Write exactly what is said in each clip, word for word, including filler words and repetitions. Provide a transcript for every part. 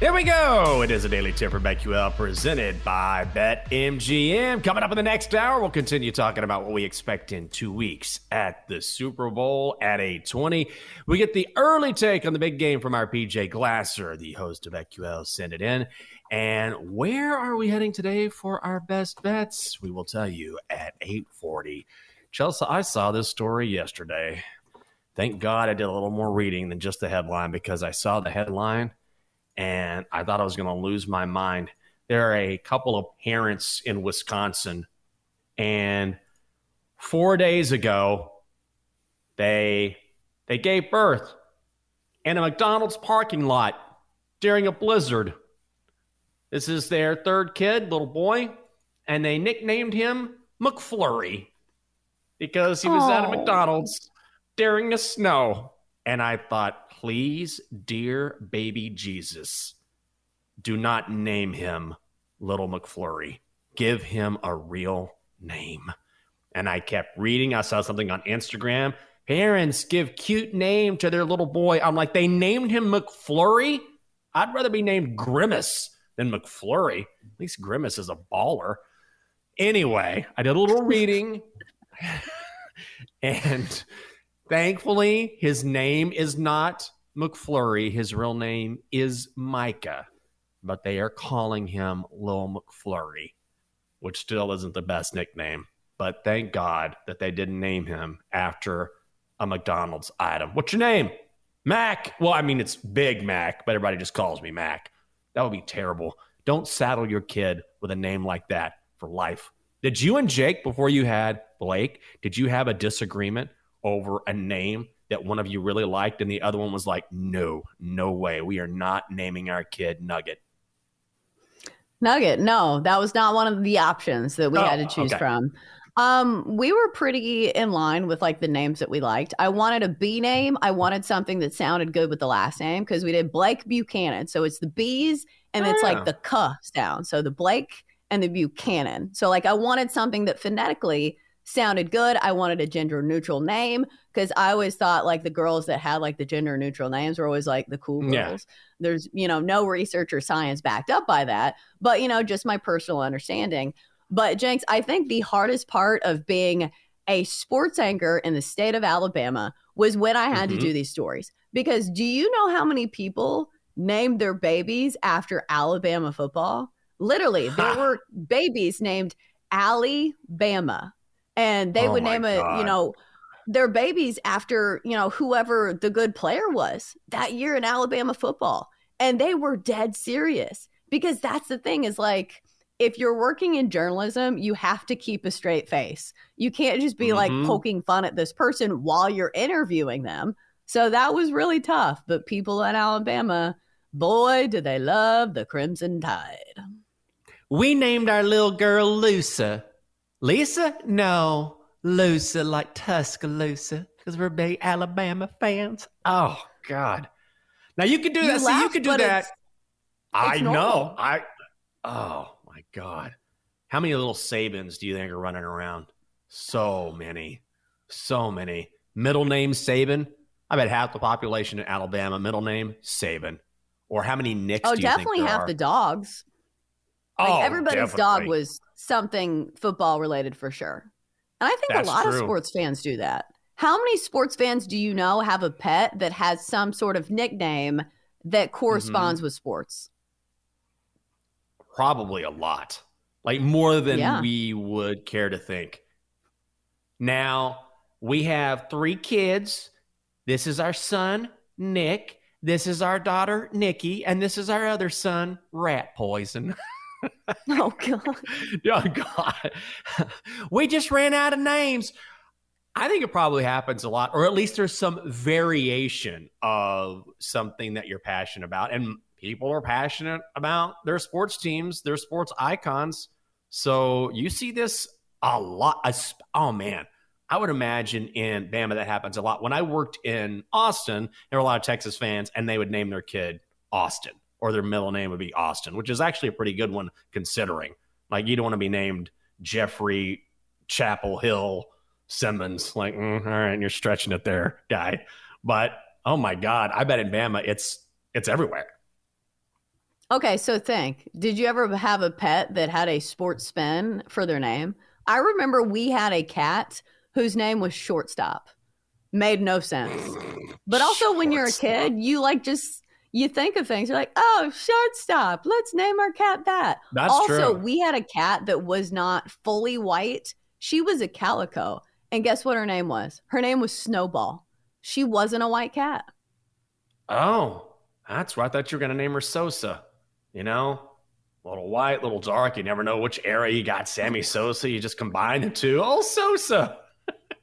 Here we go. It is a daily tip for BetQL presented by BetMGM. Coming up in the next hour, we'll continue talking about what we expect in two weeks at the Super Bowl at eight twenty. We get the early take on the big game from our P J Glasser, the host of BetQL. Send it in. And where are we heading today for our best bets? We will tell you at eight forty. Chelsea, I saw this story yesterday. Thank God I did a little more reading than just the headline, because I saw the headline and I thought I was going to lose my mind. There are a couple of parents in Wisconsin, and four days ago, they they gave birth in a McDonald's parking lot during a blizzard. This is their third kid, little boy, and they nicknamed him McFlurry because he was Aww. At a McDonald's during the snow. And I thought, please, dear baby Jesus, do not name him Little McFlurry. Give him a real name. And I kept reading. I saw something on Instagram. Parents give cute name to their little boy. I'm like, they named him McFlurry? I'd rather be named Grimace than McFlurry. At least Grimace is a baller. Anyway, I did a little reading. And thankfully, his name is not McFlurry. His real name is Micah, but they are calling him Lil McFlurry, which still isn't the best nickname. But thank God that they didn't name him after a McDonald's item. What's your name? Mac. Well, I mean, it's Big Mac, but everybody just calls me Mac. That would be terrible. Don't saddle your kid with a name like that for life. Did you and Jake, before you had Blake, did you have a disagreement over a name that one of you really liked and the other one was like, no, no way. We are not naming our kid Nugget. Nugget, no. That was not one of the options that we oh, had to choose okay. from. Um, we were pretty in line with like the names that we liked. I wanted a B name. I wanted something that sounded good with the last name, because we did Blake Buchanan. So it's the B's and oh, it's yeah. like the K sound. So the Blake and the Buchanan. So like I wanted something that phonetically sounded good. I wanted a gender neutral name, because I always thought like the girls that had like the gender neutral names were always like the cool girls. Yeah. There's, you know, no research or science backed up by that, but you know, just my personal understanding. But Jenks, I think the hardest part of being a sports anchor in the state of Alabama was when I had mm-hmm. to do these stories, because do you know how many people named their babies after Alabama football? Literally, there were babies named Alabama. And they oh would name it, you know, their babies after, you know, whoever the good player was that year in Alabama football. And they were dead serious, because that's the thing is like, if you're working in journalism, you have to keep a straight face. You can't just be mm-hmm. like poking fun at this person while you're interviewing them. So that was really tough. But people in Alabama, boy, do they love the Crimson Tide. We named our little girl Lusa. Lisa? No. Lusa, like Tuscaloosa, because we're big Alabama fans. Oh, God. Now, you could do that. You laugh, See, you could do that. It's, I it's know. I. Oh, my God. How many little Sabins do you think are running around? So many. So many. Middle name Saban? I bet half the population in Alabama, middle name Saban. Or how many Knicks oh, do you think there are? Oh, definitely half the dogs. Like oh, everybody's definitely. Dog was something football related for sure. And I think That's a lot true. Of sports fans do that. How many sports fans do you know have a pet that has some sort of nickname that corresponds mm-hmm. with sports? Probably a lot. Like more than yeah. we would care to think. Now, we have three kids. This is our son, Nick. This is our daughter, Nikki. And this is our other son, Rat Poison. Oh, God. Oh, God. We just ran out of names. I think it probably happens a lot, or at least there's some variation of something that you're passionate about. And people are passionate about their sports teams, their sports icons. So you see this a lot. Oh, man. I would imagine in Bama that happens a lot. When I worked in Austin, there were a lot of Texas fans, and they would name their kid Austin, or their middle name would be Austin, which is actually a pretty good one considering. Like, you don't want to be named Jeffrey Chapel Hill Simmons. Like, mm, all right, you're stretching it there, guy. But, oh, my God, I bet in Bama it's it's everywhere. Okay, so think. Did you ever have a pet that had a sports spin for their name? I remember we had a cat whose name was Shortstop. Made no sense. But also Shortstop. When you're a kid, you like just, you think of things. You're like, oh, Shortstop. Let's name our cat that. That's also, true. We had a cat that was not fully white. She was a calico. And guess what her name was? Her name was Snowball. She wasn't a white cat. Oh, that's right. I thought you were going to name her Sosa. You know, a little white, little dark. You never know which era you got Sammy Sosa. You just combine the two. Oh, Sosa.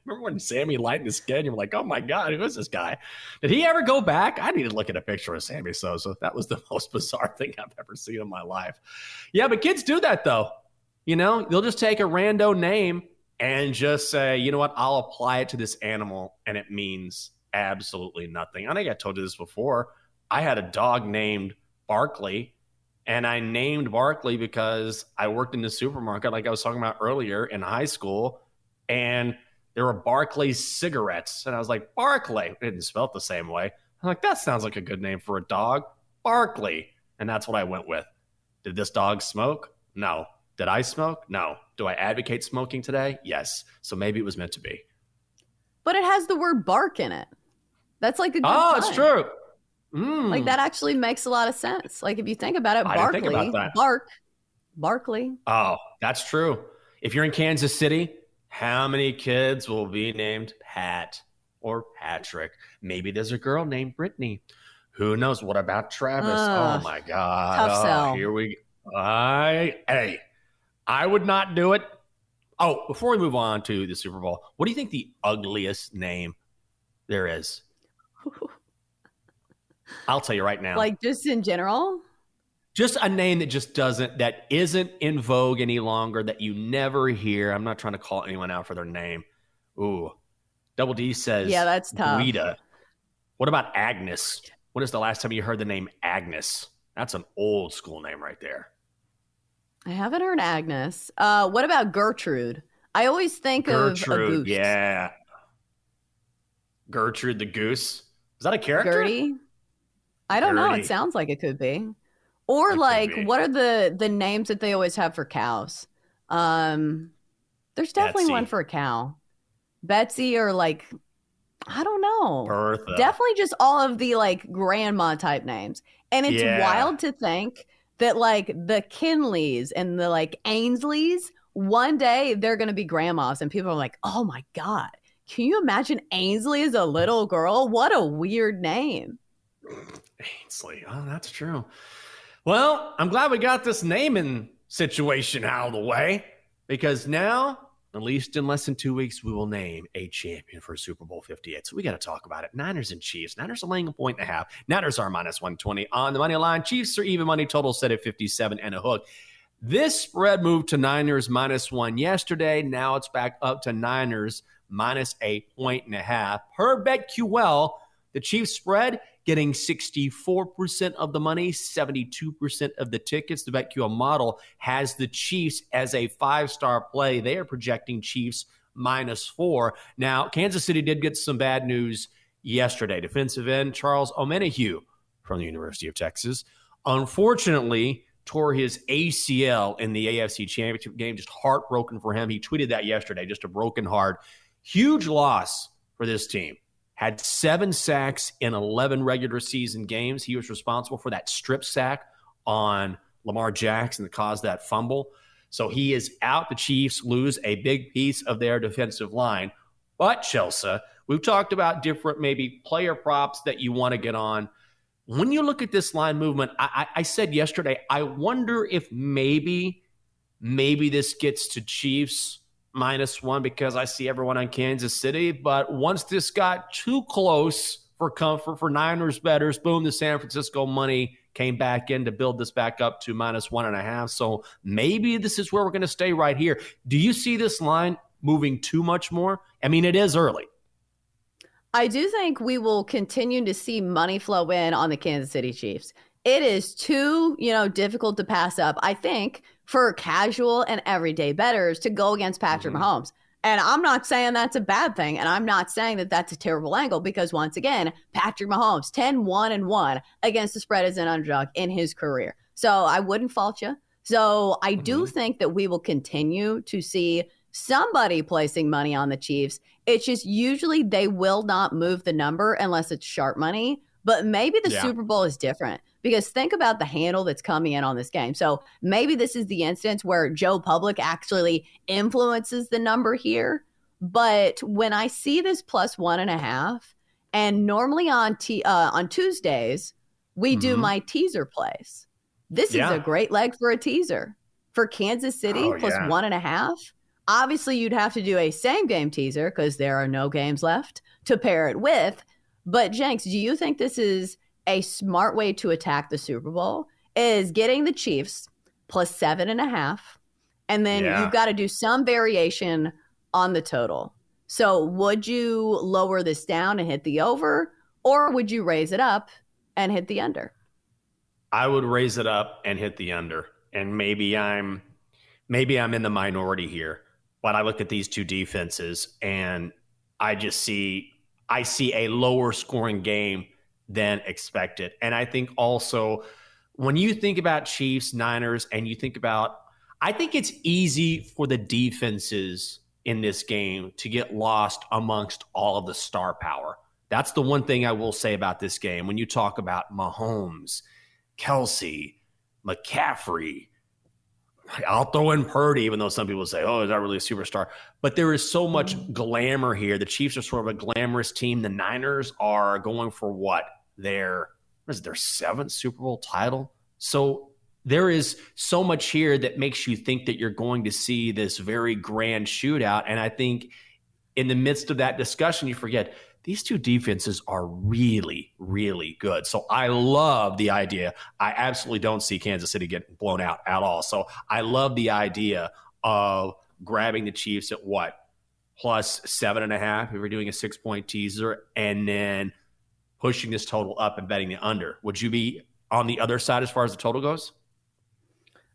Remember when Sammy lightened his skin? You were like, oh, my God, who is this guy? Did he ever go back? I need to look at a picture of Sammy Sosa. That was the most bizarre thing I've ever seen in my life. Yeah, but kids do that, though. You know, they'll just take a rando name and just say, you know what, I'll apply it to this animal, and it means absolutely nothing. I think I told you this before. I had a dog named Barkley, and I named Barkley because I worked in the supermarket, like I was talking about earlier, in high school, and there were Barclay's cigarettes. And I was like, Barkley. I didn't spell it the same way. I'm like, that sounds like a good name for a dog. Barkley. And that's what I went with. Did this dog smoke? No. Did I smoke? No. Do I advocate smoking today? Yes. So maybe it was meant to be. But it has the word bark in it. That's like a good Oh, pun. It's true. Mm. Like that actually makes a lot of sense. Like if you think about it, I Barkley, didn't think about that. Bark, Barkley. Oh, that's true. If you're in Kansas City, how many kids will be named Pat or Patrick? Maybe there's a girl named Brittany. Who knows? What about Travis? Uh, oh, my God. Tough sell. Oh, here we go. I, hey, I would not do it. Oh, before we move on to the Super Bowl, what do you think the ugliest name there is? I'll tell you right now. Like just in general? Just a name that just doesn't, that isn't in vogue any longer, that you never hear. I'm not trying to call anyone out for their name. Ooh, Double D says. Yeah, that's tough. Guida. What about Agnes? When is the last time you heard the name Agnes? That's an old school name right there. I haven't heard Agnes. Uh, what about Gertrude? I always think Gertrude, of a goose. Yeah. Gertrude the goose. Is that a character? Gertie? I don't Gertie. know. It sounds like it could be. Or, like, what are the, the names that they always have for cows? Um, there's definitely Betsy. One for a cow. Betsy or, like, I don't know. Bertha. Definitely just all of the, like, grandma-type names. And it's yeah. wild to think that, like, the Kinleys and the, like, Ainsleys, one day they're going to be grandmas. And people are like, oh, my God. Can you imagine Ainsley as a little girl? What a weird name. Ainsley. Oh, that's true. Well, I'm glad we got this naming situation out of the way, because now, at least in less than two weeks, we will name a champion for Super Bowl fifty-eight. So we got to talk about it. Niners and Chiefs. Niners are laying a point and a half. Niners are minus one twenty on the money line. Chiefs are even money, total set at fifty-seven and a hook. This spread moved to Niners minus one yesterday. Now it's back up to Niners minus a point and a half. Per BetQL, the Chiefs spread getting sixty-four percent of the money, seventy-two percent of the tickets. The BetQL model has the Chiefs as a five-star play. They are projecting Chiefs minus four. Now, Kansas City did get some bad news yesterday. Defensive end Charles Omenihu from the University of Texas unfortunately tore his A C L in the A F C Championship game. Just heartbroken for him. He tweeted that yesterday, just a broken heart. Huge loss for this team. Had seven sacks in eleven regular season games. He was responsible for that strip sack on Lamar Jackson that caused that fumble. So he is out. The Chiefs lose a big piece of their defensive line. But, Chelsea, we've talked about different maybe player props that you want to get on. When you look at this line movement, I, I, I said yesterday, I wonder if maybe, maybe this gets to Chiefs minus one because I see everyone on Kansas City. But once this got too close for comfort for Niners bettors, boom, the San Francisco money came back in to build this back up to minus one and a half. So maybe this is where we're going to stay right here. Do you see this line moving too much more? I mean, it is early. I do think we will continue to see money flow in on the Kansas City Chiefs. It is too, you know, difficult to pass up, I think, for casual and everyday bettors to go against Patrick mm-hmm. Mahomes. And I'm not saying that's a bad thing. And I'm not saying that that's a terrible angle because, once again, Patrick Mahomes, ten one and one against the spread as an underdog in his career. So I wouldn't fault you. So I mm-hmm. do think that we will continue to see somebody placing money on the Chiefs. It's just usually they will not move the number unless it's sharp money. But maybe the yeah. Super Bowl is different. Because think about the handle that's coming in on this game. So maybe this is the instance where Joe Public actually influences the number here. But when I see this plus one and a half, and normally on t- uh, on Tuesdays, we mm-hmm. do my teaser plays. This yeah. is a great leg for a teaser. For Kansas City, oh, plus yeah. one and a half, obviously you'd have to do a same game teaser because there are no games left to pair it with. But Jenks, do you think this is a smart way to attack the Super Bowl is getting the Chiefs plus seven and a half. And then yeah. you've got to do some variation on the total. So would you lower this down and hit the over, or would you raise it up and hit the under? I would raise it up and hit the under. And maybe I'm, maybe I'm in the minority here, but I look at these two defenses and I just see, I see a lower scoring game than expected. And I think also when you think about Chiefs, Niners, and you think about, I think it's easy for the defenses in this game to get lost amongst all of the star power. That's the one thing I will say about this game. When you talk about Mahomes, Kelsey, McCaffrey, I'll throw in Purdy, even though some people say, oh, is that really a superstar? But there is so much glamour here. The Chiefs are sort of a glamorous team. The Niners are going for what? Their, what is it, their seventh Super Bowl title? So there is so much here that makes you think that you're going to see this very grand shootout. And I think in the midst of that discussion, you forget these two defenses are really, really good. So I love the idea. I absolutely don't see Kansas City getting blown out at all. So I love the idea of grabbing the Chiefs at what? Plus seven and a half if we're doing a six-point teaser, and then pushing this total up and betting the under. Would you be on the other side as far as the total goes?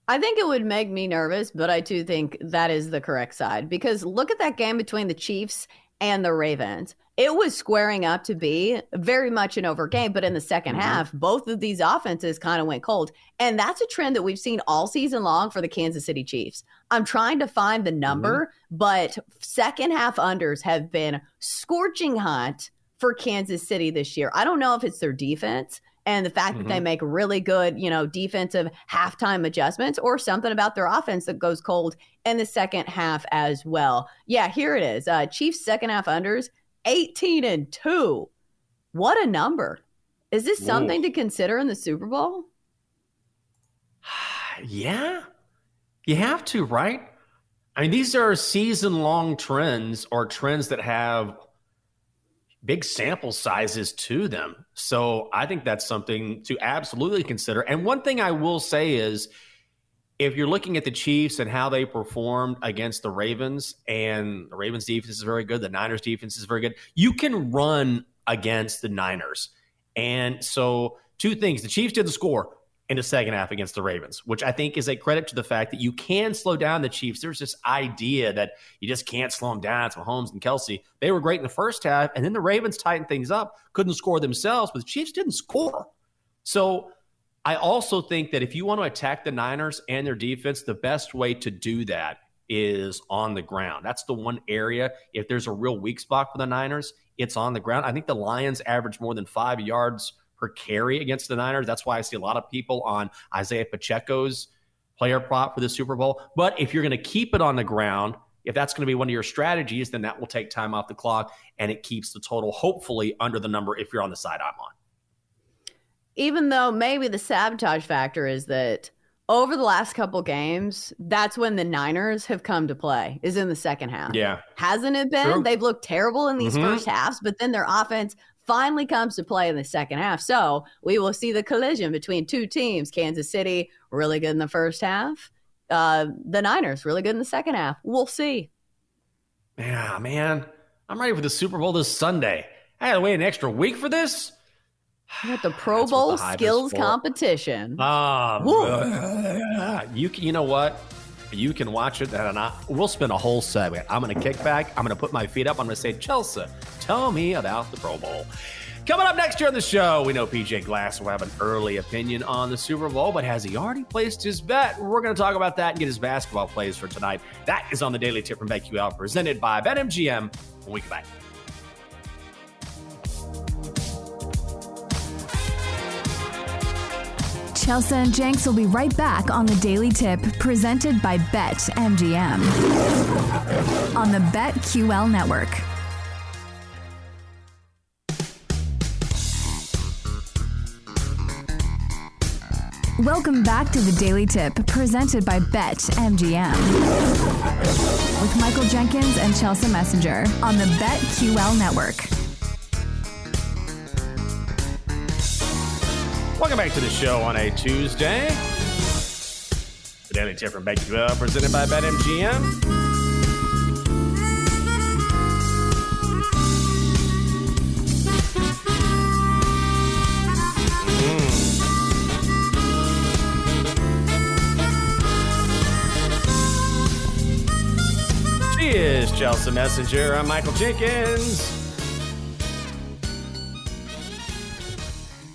I think it would make me nervous, but I do think that is the correct side. Because look at that game between the Chiefs and the Ravens. It was squaring up to be very much an over game, but in the second mm-hmm. half, both of these offenses kind of went cold. And that's a trend that we've seen all season long for the Kansas City Chiefs. I'm trying to find the number, mm-hmm. but second half unders have been scorching hot for Kansas City this year. I don't know if it's their defense and the fact mm-hmm. that they make really good, you know, defensive halftime adjustments, or something about their offense that goes cold in the second half as well. Yeah, here it is. Uh, Chiefs second half unders. eighteen and two. What a number. Is this something Ooh. to consider in the Super Bowl? Yeah. You have to, right? I mean, these are season-long trends, or trends that have big sample sizes to them. So I think that's something to absolutely consider. And one thing I will say is, if you're looking at the Chiefs and how they performed against the Ravens, and the Ravens defense is very good, the Niners defense is very good, you can run against the Niners. And so two things. The Chiefs didn't score in the second half against the Ravens, which I think is a credit to the fact that you can slow down the Chiefs. There's this idea that you just can't slow them down. It's Mahomes and Kelsey. They were great in the first half, and then the Ravens tightened things up, couldn't score themselves, but the Chiefs didn't score. So I also think that if you want to attack the Niners and their defense, the best way to do that is on the ground. That's the one area. If there's a real weak spot for the Niners, it's on the ground. I think the Lions average more than five yards per carry against the Niners. That's why I see a lot of people on Isaiah Pacheco's player prop for the Super Bowl. But if you're going to keep it on the ground, if that's going to be one of your strategies, then that will take time off the clock, and it keeps the total hopefully under the number if you're on the side I'm on. Even though maybe the sabotage factor is that over the last couple games, that's when the Niners have come to play, is in the second half. Yeah. Hasn't it been? Sure. They've looked terrible in these mm-hmm. first halves, but then their offense finally comes to play in the second half. So we will see the collision between two teams. Kansas City, really good in the first half. Uh, the Niners, really good in the second half. We'll see. Yeah, man. I'm ready for the Super Bowl this Sunday. I had to wait an extra week for this. At the Pro That's Bowl the skills competition. Um, uh, you can, you know what? You can watch it, and I, we'll spend a whole segment. I'm going to kick back. I'm going to put my feet up. I'm going to say, Chelsea, tell me about the Pro Bowl. Coming up next year on the show, we know P J Glasser will have an early opinion on the Super Bowl, but has he already placed his bet? We're going to talk about that and get his basketball plays for tonight. That is on the Daily Tip from BetQL, presented by BetMGM. When we come back. Chelsea and Jenks will be right back on the Daily Tip, presented by BetMGM on the BetQL network. Welcome back to the Daily Tip, presented by BetMGM with Michael Jenkins and Chelsea Messenger on the BetQL network. Welcome back to the show on a Tuesday. The Daily Tip from BetQL, presented by BetMGM. Mm. She is Chelsea Messenger. I'm Michael Jenkins.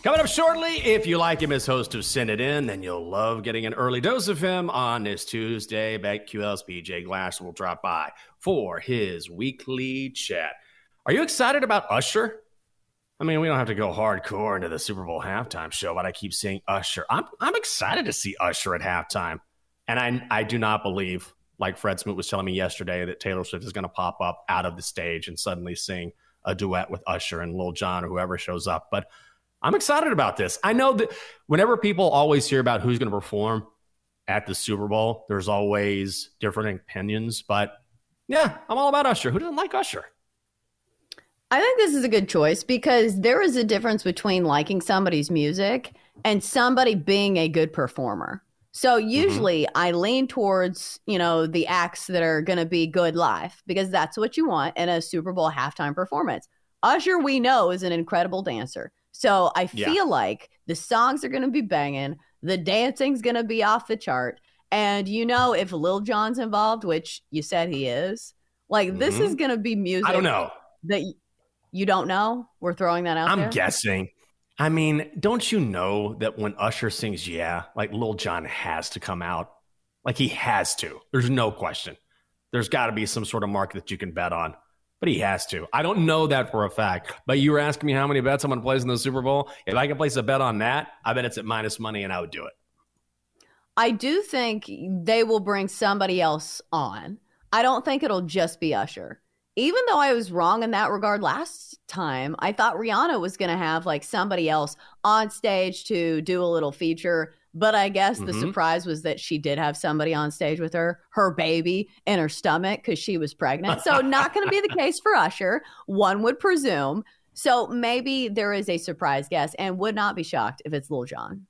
Coming up shortly, if you like him as host of Send It In, then you'll love getting an early dose of him on this Tuesday. BetQL's P J Glasser will drop by for his weekly chat. Are you excited about Usher? I mean, we don't have to go hardcore into the Super Bowl halftime show, but I keep seeing Usher. I'm I'm excited to see Usher at halftime. And I I do not believe, like Fred Smoot was telling me yesterday, that Taylor Swift is going to pop up out of the stage and suddenly sing a duet with Usher and Lil Jon or whoever shows up. But I'm excited about this. I know that whenever people always hear about who's going to perform at the Super Bowl, there's always different opinions. But, yeah, I'm all about Usher. Who doesn't like Usher? I think this is a good choice because there is a difference between liking somebody's music and somebody being a good performer. So usually mm-hmm. I lean towards, you know, the acts that are going to be good live because that's what you want in a Super Bowl halftime performance. Usher, we know, is an incredible dancer. So I feel yeah. like the songs are going to be banging, the dancing's going to be off the chart, and you know if Lil Jon's involved, which you said he is, like mm-hmm. this is going to be music. I don't know that you don't know. We're throwing that out. I'm there? guessing. I mean, don't you know that when Usher sings, yeah, like Lil Jon has to come out, like he has to. There's no question. There's got to be some sort of market that you can bet on. But he has to. I don't know that for a fact. But you were asking me how many bets someone plays in the Super Bowl. If I can place a bet on that, I bet it's at minus money and I would do it. I do think they will bring somebody else on. I don't think it'll just be Usher. Even though I was wrong in that regard last time, I thought Rihanna was going to have like somebody else on stage to do a little feature. But I guess the mm-hmm. surprise was that she did have somebody on stage with her, her baby in her stomach because she was pregnant. So not going to be the case for Usher, one would presume. So maybe there is a surprise guest and would not be shocked if it's Lil Jon.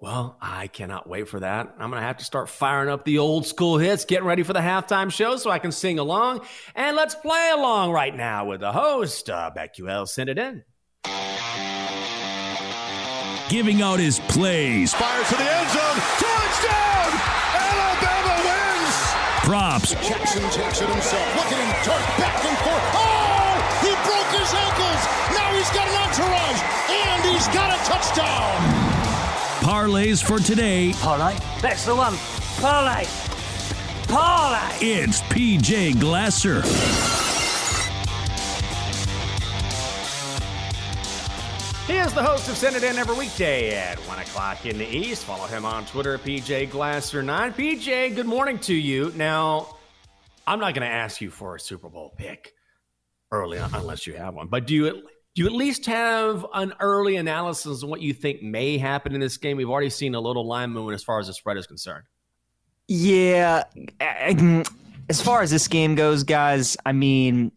Well, I cannot wait for that. I'm going to have to start firing up the old school hits, getting ready for the halftime show so I can sing along. And let's play along right now with the host, uh, BetQL, Send It In. Giving out his plays. Fires to the end zone. Touchdown! Alabama wins! Props. Jackson Jackson himself. Look at him dart back and forth. Oh! He broke his ankles. Now he's got an entourage. And he's got a touchdown. Parlays for today. Parlay. That's the one. Parlay. Parlay. It's P J Glasser. He is the host of Send It In every weekday at one o'clock in the East. Follow him on Twitter, P J Glasser nine. P J, good morning to you. Now, I'm not going to ask you for a Super Bowl pick early on, unless you have one. But do you do do you at least have an early analysis on what you think may happen in this game? We've already seen a little line movement as far as the spread is concerned. Yeah. As far as this game goes, guys, I mean,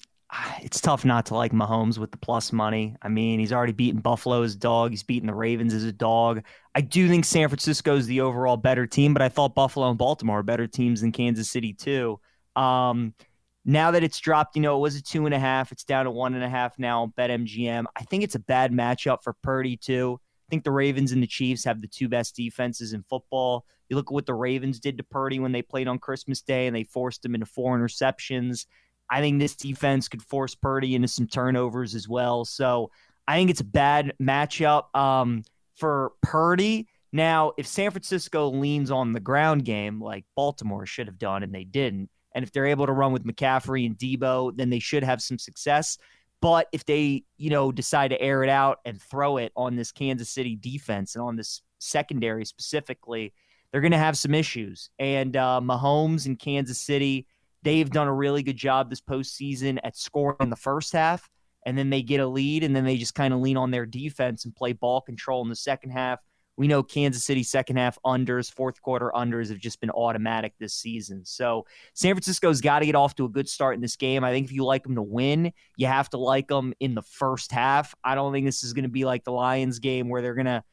it's tough not to like Mahomes with the plus money. I mean, he's already beaten Buffalo as a dog. He's beaten the Ravens as a dog. I do think San Francisco is the overall better team, but I thought Buffalo and Baltimore are better teams than Kansas City too. Um, now that it's dropped, you know, it was a two and a half. It's down to one and a half now on BetMGM. I think it's a bad matchup for Purdy too. I think the Ravens and the Chiefs have the two best defenses in football. You look at what the Ravens did to Purdy when they played on Christmas Day and they forced him into four interceptions. I think this defense could force Purdy into some turnovers as well. So I think it's a bad matchup um, for Purdy. Now, if San Francisco leans on the ground game like Baltimore should have done and they didn't, and if they're able to run with McCaffrey and Debo, then they should have some success. But if they, you know, decide to air it out and throw it on this Kansas City defense and on this secondary specifically, they're going to have some issues. And uh, Mahomes and Kansas City, they've done a really good job this postseason at scoring in the first half, and then they get a lead, and then they just kind of lean on their defense and play ball control in the second half. We know Kansas City second half unders, fourth quarter unders have just been automatic this season. So San Francisco's got to get off to a good start in this game. I think if you like them to win, you have to like them in the first half. I don't think this is going to be like the Lions game where they're going to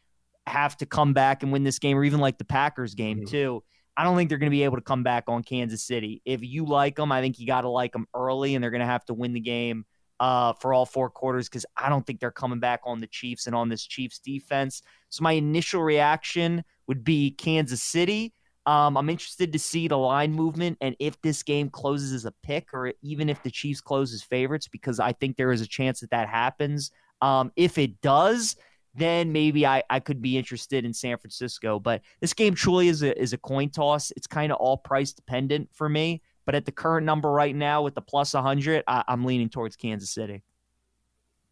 have to come back and win this game, or even like the Packers game mm-hmm. too. I don't think they're going to be able to come back on Kansas City. If you like them, I think you got to like them early, and they're going to have to win the game uh, for all four quarters because I don't think they're coming back on the Chiefs and on this Chiefs defense. So my initial reaction would be Kansas City. Um, I'm interested to see the line movement and if this game closes as a pick or even if the Chiefs close as favorites, because I think there is a chance that that happens. Um, if it does, then maybe I, I could be interested in San Francisco. But this game truly is a, is a coin toss. It's kind of all price dependent for me. But at the current number right now with the plus one hundred, I, I'm leaning towards Kansas City.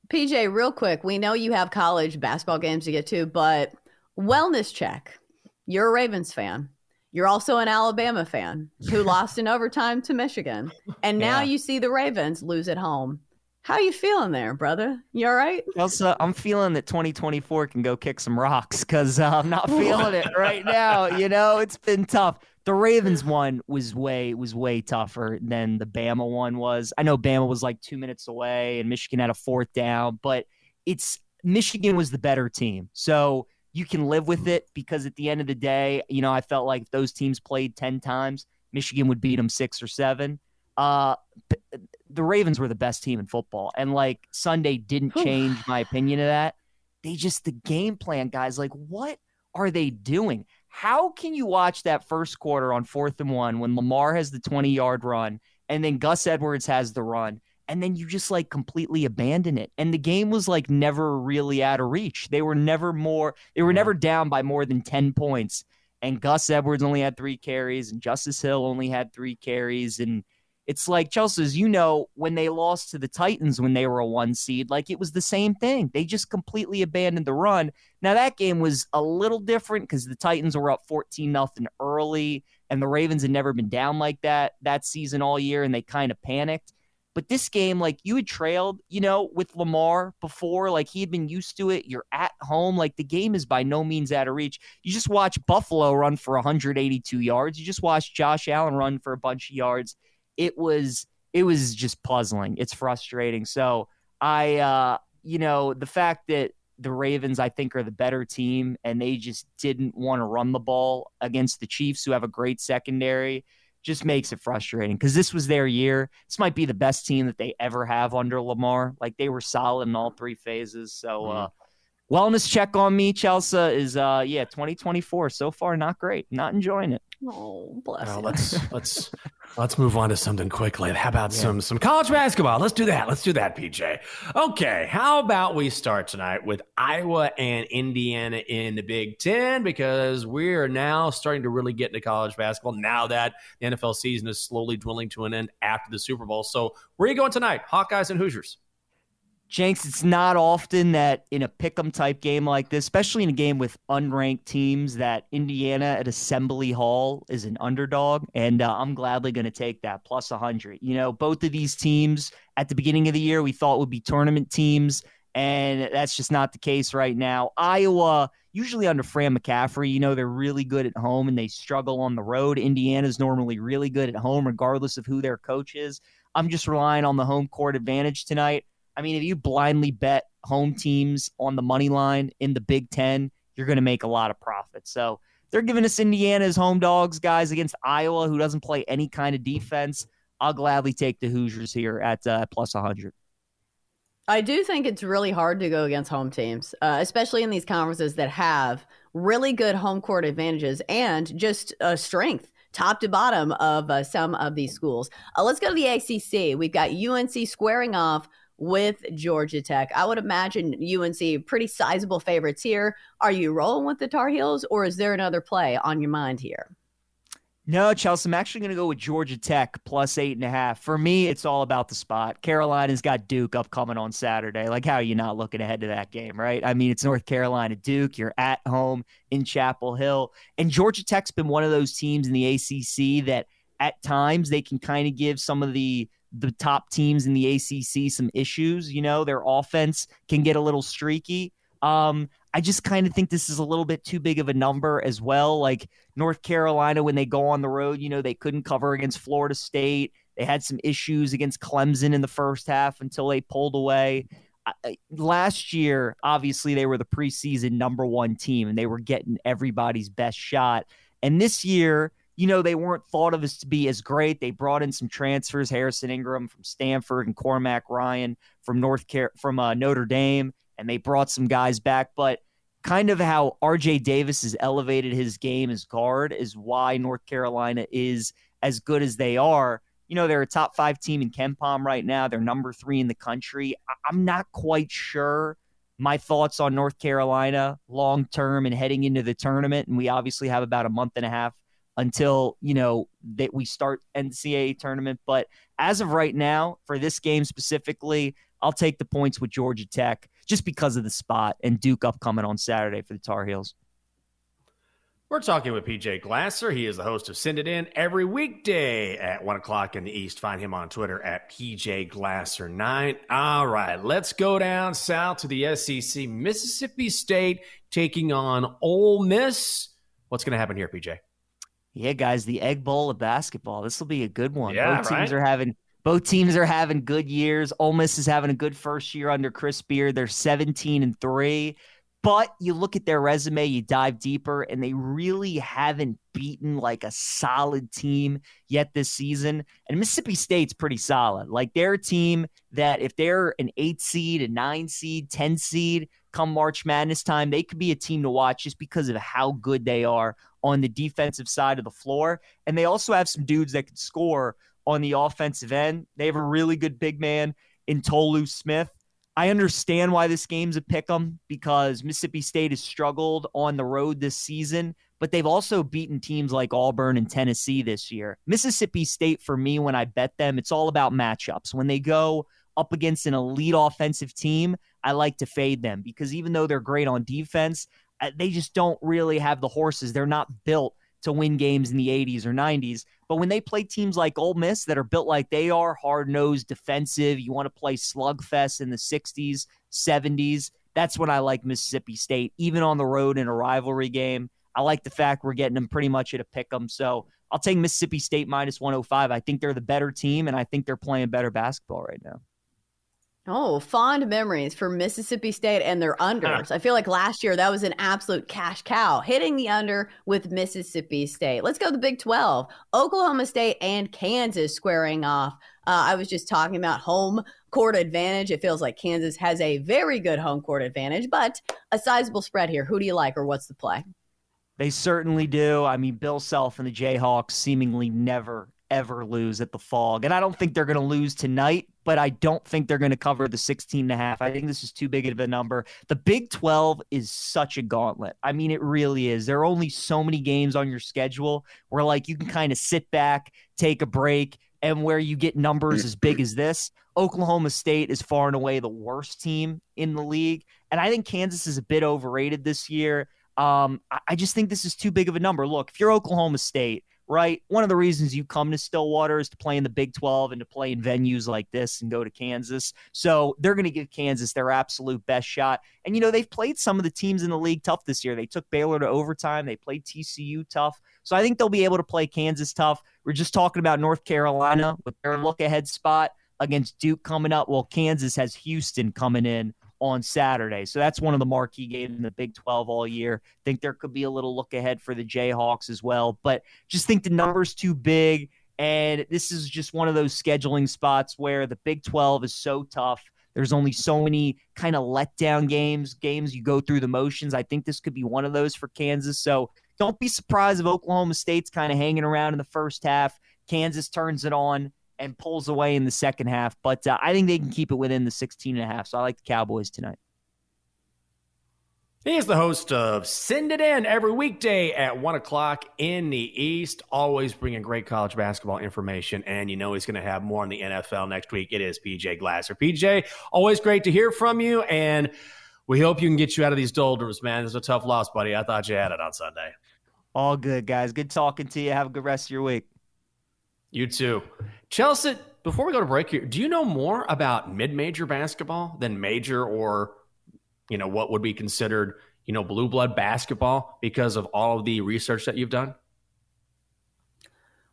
P J, real quick, we know you have college basketball games to get to, but wellness check. You're a Ravens fan. You're also an Alabama fan who lost in overtime to Michigan. And now yeah. you see the Ravens lose at home. How you feeling there, brother? You all right? Elsa, I'm feeling that twenty twenty-four can go kick some rocks because uh, I'm not feeling it right now. You know, it's been tough. The Ravens one was way was way tougher than the Bama one was. I know Bama was like two minutes away and Michigan had a fourth down, but it's Michigan was the better team. So you can live with it because at the end of the day, you know, I felt like if those teams played ten times, Michigan would beat them six or seven. Uh, the Ravens were the best team in football. And like Sunday didn't change my opinion of that. They just, the game plan guys, like what are they doing? How can you watch that first quarter on fourth and one when Lamar has the twenty yard run and then Gus Edwards has the run and then you just like completely abandon it? And the game was like never really out of reach. They were never more, they were never down by more than ten points. And Gus Edwards only had three carries and Justice Hill only had three carries. And it's like, Chelsea, as you know, when they lost to the Titans when they were a one seed, like it was the same thing. They just completely abandoned the run. Now, that game was a little different because the Titans were up fourteen nothing early, and the Ravens had never been down like that that season all year, and they kind of panicked. But this game, like you had trailed, you know, with Lamar before, like he had been used to it. You're at home. Like the game is by no means out of reach. You just watch Buffalo run for one hundred eighty-two yards. You just watch Josh Allen run for a bunch of yards. It was it was just puzzling. It's frustrating. So I, uh, you know, the fact that the Ravens, I think, are the better team and they just didn't want to run the ball against the Chiefs, who have a great secondary, just makes it frustrating because this was their year. This might be the best team that they ever have under Lamar. Like they were solid in all three phases. So mm-hmm. uh, wellness check on me, Chelsea, is, uh, yeah, twenty twenty-four. So far, not great. Not enjoying it. Oh, bless uh, Let's let's let's move on to something quickly. How about yeah. some some college basketball? Let's do that. Let's do that, P J. Okay, how about we start tonight with Iowa and Indiana in the Big Ten, because we are now starting to really get into college basketball now that the N F L season is slowly dwindling to an end after the Super Bowl. So where are you going tonight? Hawkeyes and Hoosiers. Jenks, it's not often that in a pick'em type game like this, especially in a game with unranked teams, that Indiana at Assembly Hall is an underdog, and uh, I'm gladly going to take that plus one hundred. You know, both of these teams at the beginning of the year we thought would be tournament teams, and that's just not the case right now. Iowa, usually under Fran McCaffery, you know, they're really good at home and they struggle on the road. Indiana's normally really good at home, regardless of who their coach is. I'm just relying on the home court advantage tonight. I mean, if you blindly bet home teams on the money line in the Big Ten, you're going to make a lot of profit. So they're giving us Indiana as home dogs, guys, against Iowa, who doesn't play any kind of defense. I'll gladly take the Hoosiers here at uh, plus one hundred. I do think it's really hard to go against home teams, uh, especially in these conferences that have really good home court advantages and just a uh, strength top to bottom of uh, some of these schools. Uh, let's go to the A C C. We've got U N C squaring off with Georgia Tech. I would imagine U N C pretty sizable favorites here. Are you rolling with the Tar Heels, or is there another play on your mind here? No, Chelsea, I'm actually going to go with Georgia Tech plus eight and a half. For me, it's all about the spot. Carolina's got Duke upcoming on Saturday. Like, how are you not looking ahead to that game, right? I mean, it's North Carolina Duke. You're at home in Chapel Hill. And Georgia Tech's been one of those teams in the A C C that at times they can kind of give some of the the top teams in the A C C some issues. You know, their offense can get a little streaky. Um, I just kind of think this is a little bit too big of a number as well. Like North Carolina, when they go on the road, you know, they couldn't cover against Florida State. They had some issues against Clemson in the first half until they pulled away. I, last year, obviously, they were the preseason number one team, and they were getting everybody's best shot. And this year, you know, they weren't thought of as to be as great. They brought in some transfers, Harrison Ingram from Stanford and Cormac Ryan from North Car- from uh, Notre Dame, and they brought some guys back. But kind of how R J Davis has elevated his game as guard is why North Carolina is as good as they are. You know, they're a top five team in KenPom right now. They're number three in the country. I- I'm not quite sure my thoughts on North Carolina long-term and heading into the tournament, and we obviously have about a month and a half until, you know, that we start N C A A tournament. But as of right now, for this game specifically, I'll take the points with Georgia Tech just because of the spot and Duke upcoming on Saturday for the Tar Heels. We're talking with P J Glasser. He is the host of Send It In every weekday at one o'clock in the East. Find him on Twitter at P J Glasser nine. All right, let's go down south to the S E C. Mississippi State taking on Ole Miss. What's going to happen here, P J? Yeah, guys, the Egg Bowl of basketball. This will be a good one. Yeah, both teams right? are having both teams are having good years. Ole Miss is having a good first year under Chris Beard. They're seventeen and three, but you look at their resume, you dive deeper, and they really haven't beaten like a solid team yet this season. And Mississippi State's pretty solid. Like, they're a team that if they're an eight seed, a nine seed, ten seed, come March Madness time, they could be a team to watch just because of how good they are on the defensive side of the floor. And they also have some dudes that can score on the offensive end. They have a really good big man in Tolu Smith. I understand why this game's a pick'em because Mississippi State has struggled on the road this season, but they've also beaten teams like Auburn and Tennessee this year. Mississippi State, for me, when I bet them, it's all about matchups. When they go up against an elite offensive team, I like to fade them because even though they're great on defense, they just don't really have the horses. They're not built to win games in the eighties or nineties. But when they play teams like Ole Miss that are built like they are, hard-nosed, defensive, you want to play slugfest in the sixties, seventies, that's when I like Mississippi State, even on the road in a rivalry game. I like the fact we're getting them pretty much at a pick'em. So I'll take Mississippi State minus one oh five. I think they're the better team, and I think they're playing better basketball right now. Oh, fond memories for Mississippi State and their unders. I feel like last year that was an absolute cash cow, hitting the under with Mississippi State. Let's go to the Big twelve. Oklahoma State and Kansas squaring off. Uh, I was just talking about home court advantage. It feels like Kansas has a very good home court advantage, but a sizable spread here. Who do you like, or what's the play? They certainly do. I mean, Bill Self and the Jayhawks seemingly never, ever lose at the Fog. And I don't think they're going to lose tonight, but I don't think they're going to cover the sixteen and a half. I think this is too big of a number. The Big twelve is such a gauntlet. I mean, it really is. There are only so many games on your schedule where, like, you can kind of sit back, take a break, and where you get numbers as big as this. Oklahoma State is far and away the worst team in the league. And I think Kansas is a bit overrated this year. Um, I just think this is too big of a number. Look, if you're Oklahoma State, right? One of the reasons you come to Stillwater is to play in the Big twelve and to play in venues like this and go to Kansas. So they're going to give Kansas their absolute best shot. And, you know, they've played some of the teams in the league tough this year. They took Baylor to overtime. They played T C U tough. So I think they'll be able to play Kansas tough. We're just talking about North Carolina with their look-ahead spot against Duke coming up. Well, Kansas has Houston coming in on Saturday. So that's one of the marquee games in the Big twelve all year. I think there could be a little look ahead for the Jayhawks as well, but just think the number's too big. And this is just one of those scheduling spots where the Big twelve is so tough. There's only so many kind of letdown games, games you go through the motions. I think this could be one of those for Kansas. So don't be surprised if Oklahoma State's kind of hanging around in the first half. Kansas turns it on and pulls away in the second half. But uh, I think they can keep it within the sixteen and a half. So I like the Cowboys tonight. He is the host of Send It In every weekday at one o'clock in the East. Always bringing great college basketball information. And you know he's going to have more on the N F L next week. It is P J Glasser. P J, always great to hear from you. And we hope you can get you out of these doldrums, man. It's a tough loss, buddy. I thought you had it on Sunday. All good, guys. Good talking to you. Have a good rest of your week. You too. Chelsea, before we go to break here, do you know more about mid-major basketball than major or, you know, what would be considered, you know, blue blood basketball because of all of the research that you've done?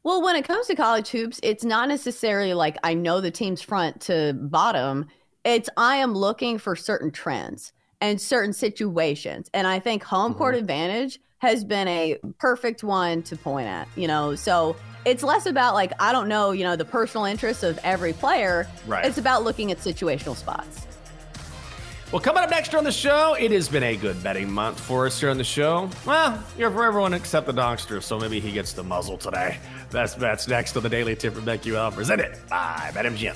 Well, when it comes to college hoops, it's not necessarily like I know the team's front to bottom. It's I am looking for certain trends and certain situations. And I think home mm-hmm. court advantage has been a perfect one to point at, you know, so it's less about like, I don't know, you know, the personal interests of every player. Right. It's about looking at situational spots. Well, coming up next on the show, it has been a good betting month for us here on the show. Well, you're for everyone except the Donkster, so maybe he gets the muzzle today. Best bets next on the Daily Tip from BetQL, presented by BetMGM.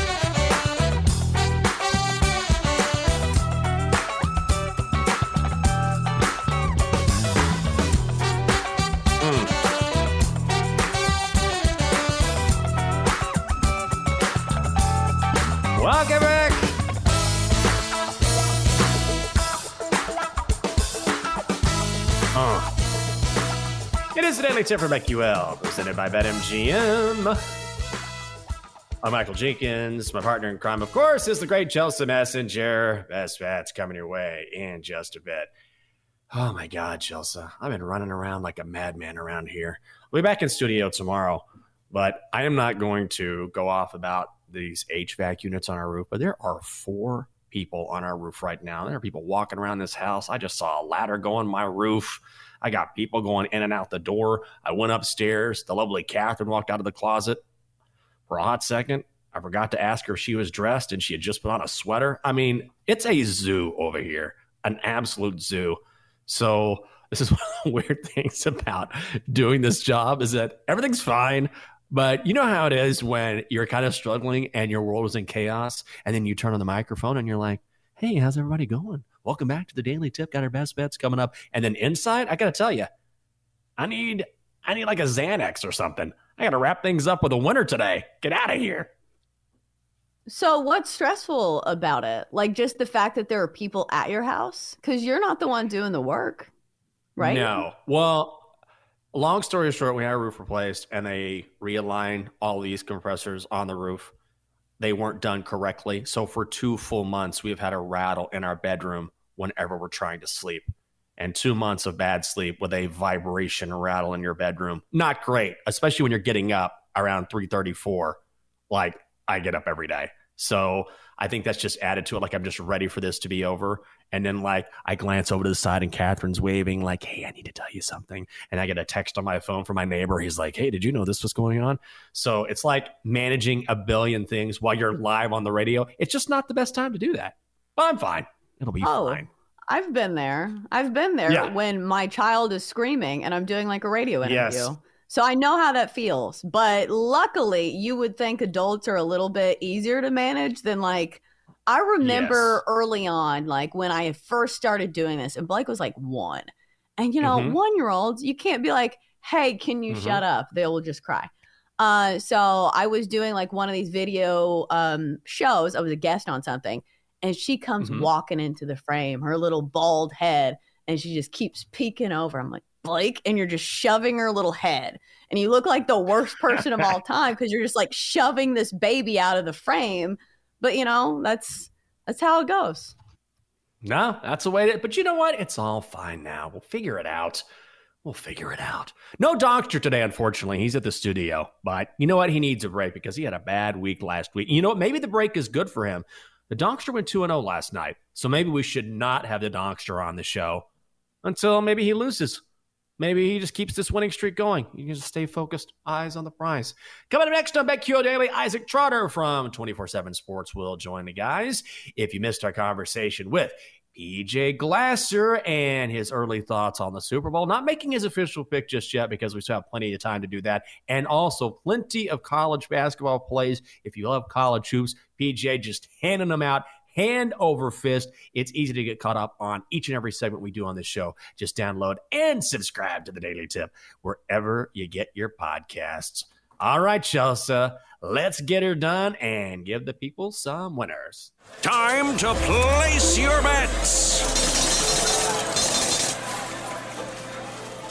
Welcome back. Oh. It is the Daily Tip from BetQL, presented by BetMGM. I'm Michael Jenkins. My partner in crime, of course, is the great Chelsea Messenger. Best bets coming your way in just a bit. Oh, my God, Chelsea. I've been running around like a madman around here. We'll be back in studio tomorrow, but I am not going to go off about these H V A C units on our roof, but there are four people on our roof right now. There are people walking around this house. I just saw a ladder go on my roof. I got people going in and out the door. I went upstairs. The lovely Catherine walked out of the closet for a hot second. I forgot to ask her if she was dressed, and she had just put on a sweater. I mean, it's a zoo over here, an absolute zoo. So this is one of the weird things about doing this job is that everything's fine. But you know how it is when you're kind of struggling and your world is in chaos, and then you turn on the microphone and you're like, hey, how's everybody going? Welcome back to the Daily Tip. Got our best bets coming up. And then inside, I got to tell you, I need I need like a Xanax or something. I got to wrap things up with a winner today. Get out of here. So what's stressful about it? Like just the fact that there are people at your house? Because you're not the one doing the work, right? No. Well, long story short, we had our roof replaced and they realigned all these compressors on the roof. They weren't done correctly. So for two full months, we've had a rattle in our bedroom whenever we're trying to sleep. And two months of bad sleep with a vibration rattle in your bedroom. Not great, especially when you're getting up around three thirty-four. Like I get up every day. So I think that's just added to it. Like I'm just ready for this to be over. And then like I glance over to the side and Catherine's waving like, hey, I need to tell you something. And I get a text on my phone from my neighbor. He's like, hey, did you know this was going on? So it's like managing a billion things while you're live on the radio. It's just not the best time to do that. But I'm fine. It'll be oh, fine. I've been there. I've been there yeah. when my child is screaming and I'm doing like a radio interview. Yes. So I know how that feels. But luckily, you would think adults are a little bit easier to manage than like, I remember yes. early on, like when I first started doing this and Blake was like one. And, you know, mm-hmm. one-year-olds, you can't be like, hey, can you mm-hmm. shut up? They will just cry. Uh, so I was doing like one of these video um, shows. I was a guest on something. And she comes mm-hmm. walking into the frame, her little bald head. And she just keeps peeking over. I'm like, Blake, and you're just shoving her little head. And you look like the worst person of all time because you're just like shoving this baby out of the frame. But, you know, that's that's how it goes. No, that's the way it is. But you know what? It's all fine now. We'll figure it out. We'll figure it out. No doctor today, unfortunately. He's at the studio. But you know what? He needs a break because he had a bad week last week. You know what? Maybe the break is good for him. The Donkster went two and oh last night. So maybe we should not have the Donkster on the show until maybe he loses. Maybe he just keeps this winning streak going. You can just stay focused, eyes on the prize. Coming up next on BetQL Daily, Isaac Trotter from twenty-four seven Sports will join the guys. If you missed our conversation with P J Glasser and his early thoughts on the Super Bowl, not making his official pick just yet because we still have plenty of time to do that. And also plenty of college basketball plays. If you love college hoops, P J just handing them out. Hand over fist. It's easy to get caught up on each and every segment we do on this show. Just download and subscribe to The Daily Tip wherever you get your podcasts. All right, Chelsea, let's get her done and give the people some winners. Time to place your bets.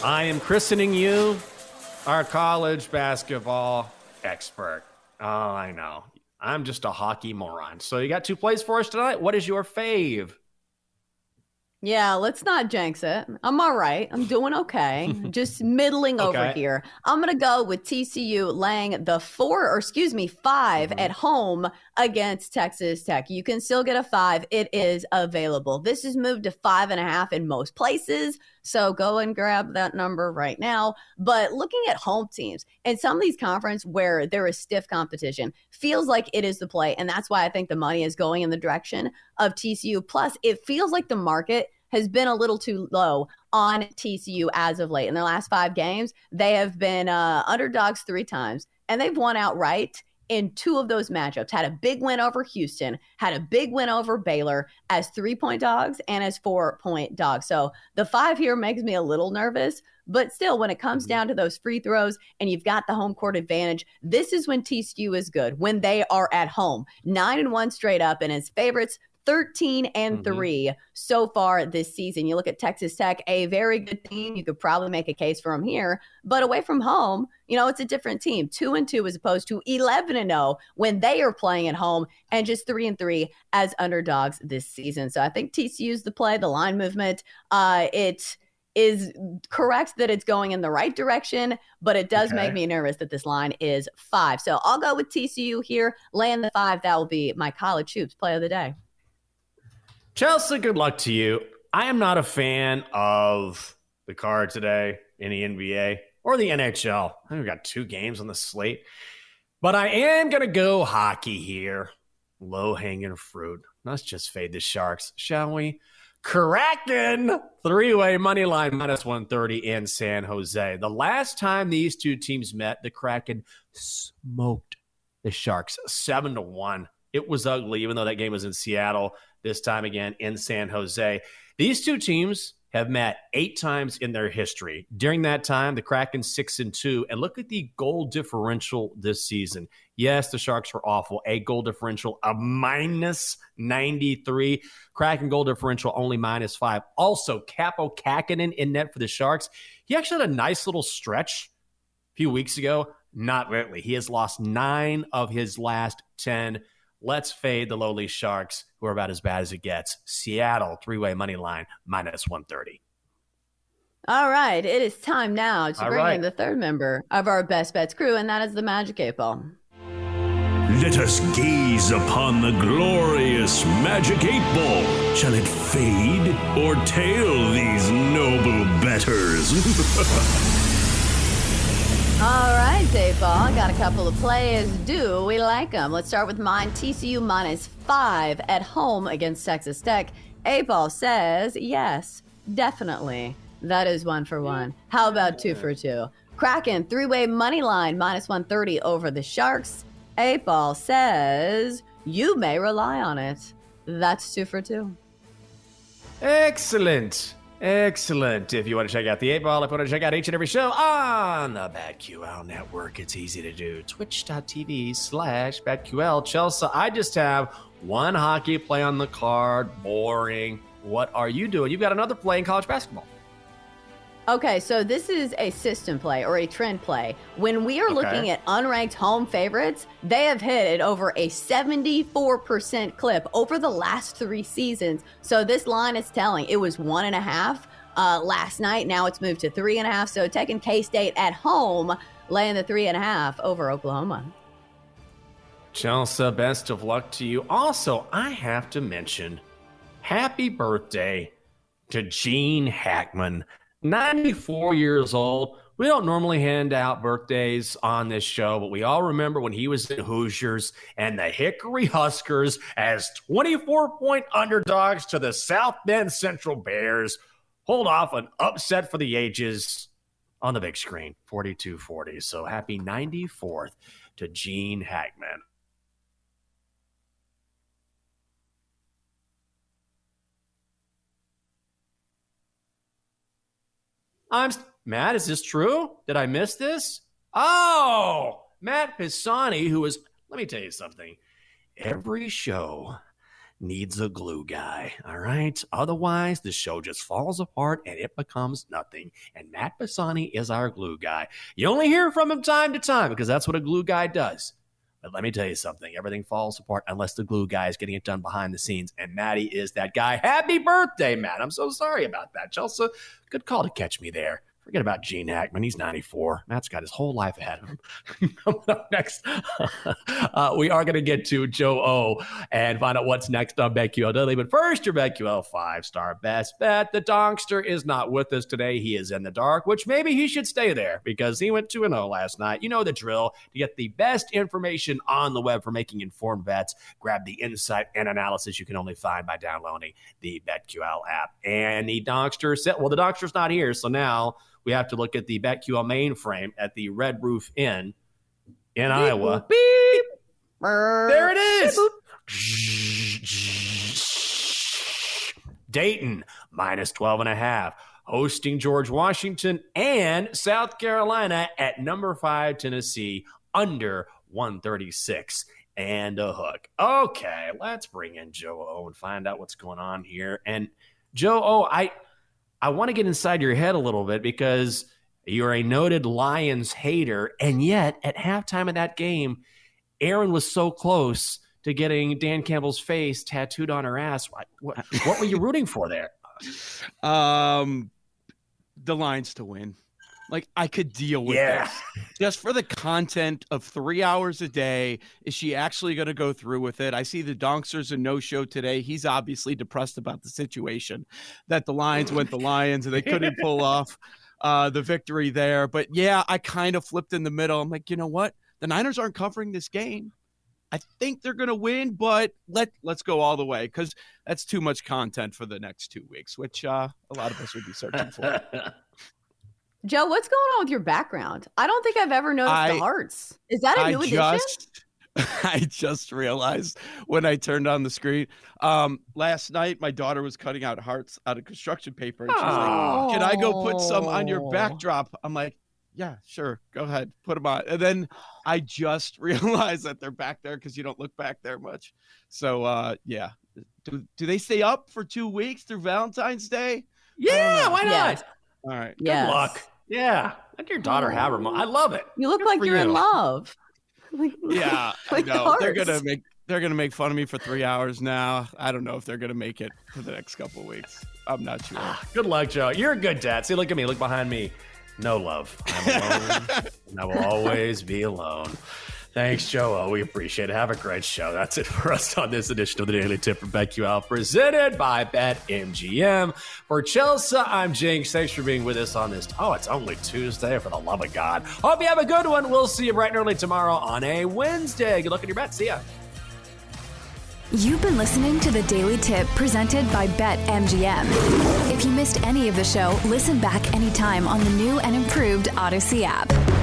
I am christening you our college basketball expert. Oh, I know. I'm just a hockey moron. So you got two plays for us tonight. What is your fave? Yeah, let's not jinx it. I'm all right. I'm doing okay. Just middling okay. over here. I'm going to go with T C U laying the four, or excuse me, five mm-hmm. at home against Texas Tech. You can still get a five. It is available. This is moved to five and a half in most places. So go and grab that number right now. But looking at home teams and some of these conferences where there is stiff competition feels like it is the play. And that's why I think the money is going in the direction of T C U. Plus, it feels like the market has been a little too low on T C U as of late. In their last five games, they have been uh, underdogs three times, and they've won outright in two of those matchups. Had a big win over Houston, had a big win over Baylor as three-point dogs and as four-point dogs. So the five here makes me a little nervous, but still, when it comes down to those free throws and you've got the home court advantage, this is when T C U is good, when they are at home. Nine and one straight up, and as favorites, thirteen and three mm-hmm. so far this season. You look at Texas Tech, a very good team. You could probably make a case for them here, but away from home, you know, it's a different team. Two and two as opposed to eleven and oh when they are playing at home, and just three and three as underdogs this season. So I think T C U's the play, the line movement. Uh, it is correct that it's going in the right direction, but it does okay. make me nervous that this line is five. So I'll go with T C U here, laying the five. That will be my college hoops play of the day. Chelsea, good luck to you. I am not a fan of the card today in the N B A or the N H L. I think we got two games on the slate, but I am going to go hockey here. Low-hanging fruit. Let's just fade the Sharks, shall we? Kraken, three-way money line, minus one thirty in San Jose. The last time these two teams met, the Kraken smoked the Sharks seven to one. It was ugly, even though that game was in Seattle. This time again in San Jose. These two teams have met eight times in their history. During that time, the Kraken six and two, and look at the goal differential this season. Yes, the Sharks were awful. A goal differential of minus ninety-three. Kraken goal differential only minus five. Also, Capo Kakinen in net for the Sharks. He actually had a nice little stretch a few weeks ago. Not lately. He has lost nine of his last ten. Let's fade the lowly Sharks, who are about as bad as it gets. Seattle, three-way money line, minus one thirty. All right. It is time now to All bring right. in the third member of our Best Bets crew, and that is the Magic eight Ball. Let us gaze upon the glorious Magic eight Ball. Shall it fade or tail these noble betters? All right, Dayball, got a couple of plays. Do we like them? Let's start with mine. T C U minus five at home against Texas Tech. eight ball says, yes, definitely. That is one for one. How about two for two? Kraken, three-way money line, minus one thirty over the Sharks. eight ball says, you may rely on it. That's two for two. Excellent. Excellent. If you want to check out the eight ball, if you want to check out each and every show on the BetQL network, it's easy to do. Twitch.tv slash BetQL. Chelsea, I just have one hockey play on the card. Boring. What are you doing? You've got another play in college basketball. Okay, so this is a system play or a trend play. When we are okay. looking at unranked home favorites, they have hit at over a seventy-four percent clip over the last three seasons. So this line is telling. It was one and a half uh, last night. Now it's moved to three and a half. So taking K-State at home, laying the three and a half over Oklahoma. Chelsea, best of luck to you. Also, I have to mention, happy birthday to Gene Hackman. ninety-four years old. We don't normally hand out birthdays on this show, but we all remember when he was in Hoosiers and the Hickory Huskers as twenty-four point underdogs to the South Bend Central Bears. Hold off an upset for the ages on the big screen, forty-two forty. So happy ninety-fourth to Gene Hackman. I'm Matt, is this true? Did I miss this? Oh, Matt Pisani, who is, let me tell you something. Every show needs a glue guy, all right? Otherwise, the show just falls apart and it becomes nothing. And Matt Pisani is our glue guy. You only hear from him time to time because that's what a glue guy does. But let me tell you something. Everything falls apart unless the glue guy is getting it done behind the scenes. And Matty is that guy. Happy birthday, Matt. I'm so sorry about that. Chelsea, good call to catch me there. Forget about Gene Hackman. He's ninety-four. Matt's got his whole life ahead of him. Coming up next, uh, we are going to get to Joe O and find out what's next on BetQL Daily. But first, your BetQL five-star best bet. The Donkster is not with us today. He is in the dark, which maybe he should stay there because he went two and oh last night. You know the drill. To get the best information on the web for making informed bets, grab the insight and analysis you can only find by downloading the BetQL app. And the Donkster said, well, the Donkster's not here, so now we have to look at the BetQL mainframe at the Red Roof Inn in beep, Iowa. Beep. Beep. There it is. Beep. Dayton, minus twelve and a half. Hosting George Washington and South Carolina at number five, Tennessee, under one thirty-six. And a hook. Okay, let's bring in Joe O and find out what's going on here. And Joe O, I... I want to get inside your head a little bit because you're a noted Lions hater. And yet at halftime of that game, Aaron was so close to getting Dan Campbell's face tattooed on her ass. What, what, what were you rooting for there? Um, the Lions to win. Like, I could deal with yeah. this. Just for the content of three hours a day, is she actually going to go through with it? I see the Donkster's a no-show today. He's obviously depressed about the situation that the Lions went the Lions and they couldn't pull off uh, the victory there. But, yeah, I kind of flipped in the middle. I'm like, you know what? The Niners aren't covering this game. I think they're going to win, but let, let's go all the way because that's too much content for the next two weeks, which uh, a lot of us would be searching for. Joe, what's going on with your background? I don't think I've ever noticed I, the hearts. Is that a I new just, addition? I just realized when I turned on the screen. Um, last night, my daughter was cutting out hearts out of construction paper. And she's oh. like, can I go put some on your backdrop? I'm like, yeah, sure. Go ahead. Put them on. And then I just realized that they're back there because you don't look back there much. So, uh, yeah. Do, do they stay up for two weeks through Valentine's Day? Yeah, uh, why not? Yes. All right. Yes. Good luck. Yeah. Let your daughter have her mom. I love it. You look Good like you're you. in love. Like, yeah. Like I know. The they're gonna make they're gonna make fun of me for three hours now. I don't know if they're gonna make it for the next couple of weeks. I'm not sure. Ah, good luck, Joe. You're a good dad. See, look at me, look behind me. No love. I'm alone. And I will always be alone. Thanks, Joe O. We appreciate it. Have a great show. That's it for us on this edition of The Daily Tip from BetQL, presented by BetMGM. For Chelsea, I'm Jinx. Thanks for being with us on this. Oh, it's only Tuesday, for the love of God. Hope you have a good one. We'll see you bright and early tomorrow on a Wednesday. Good luck in your bet. See ya. You've been listening to The Daily Tip presented by BetMGM. If you missed any of the show, listen back anytime on the new and improved Odyssey app.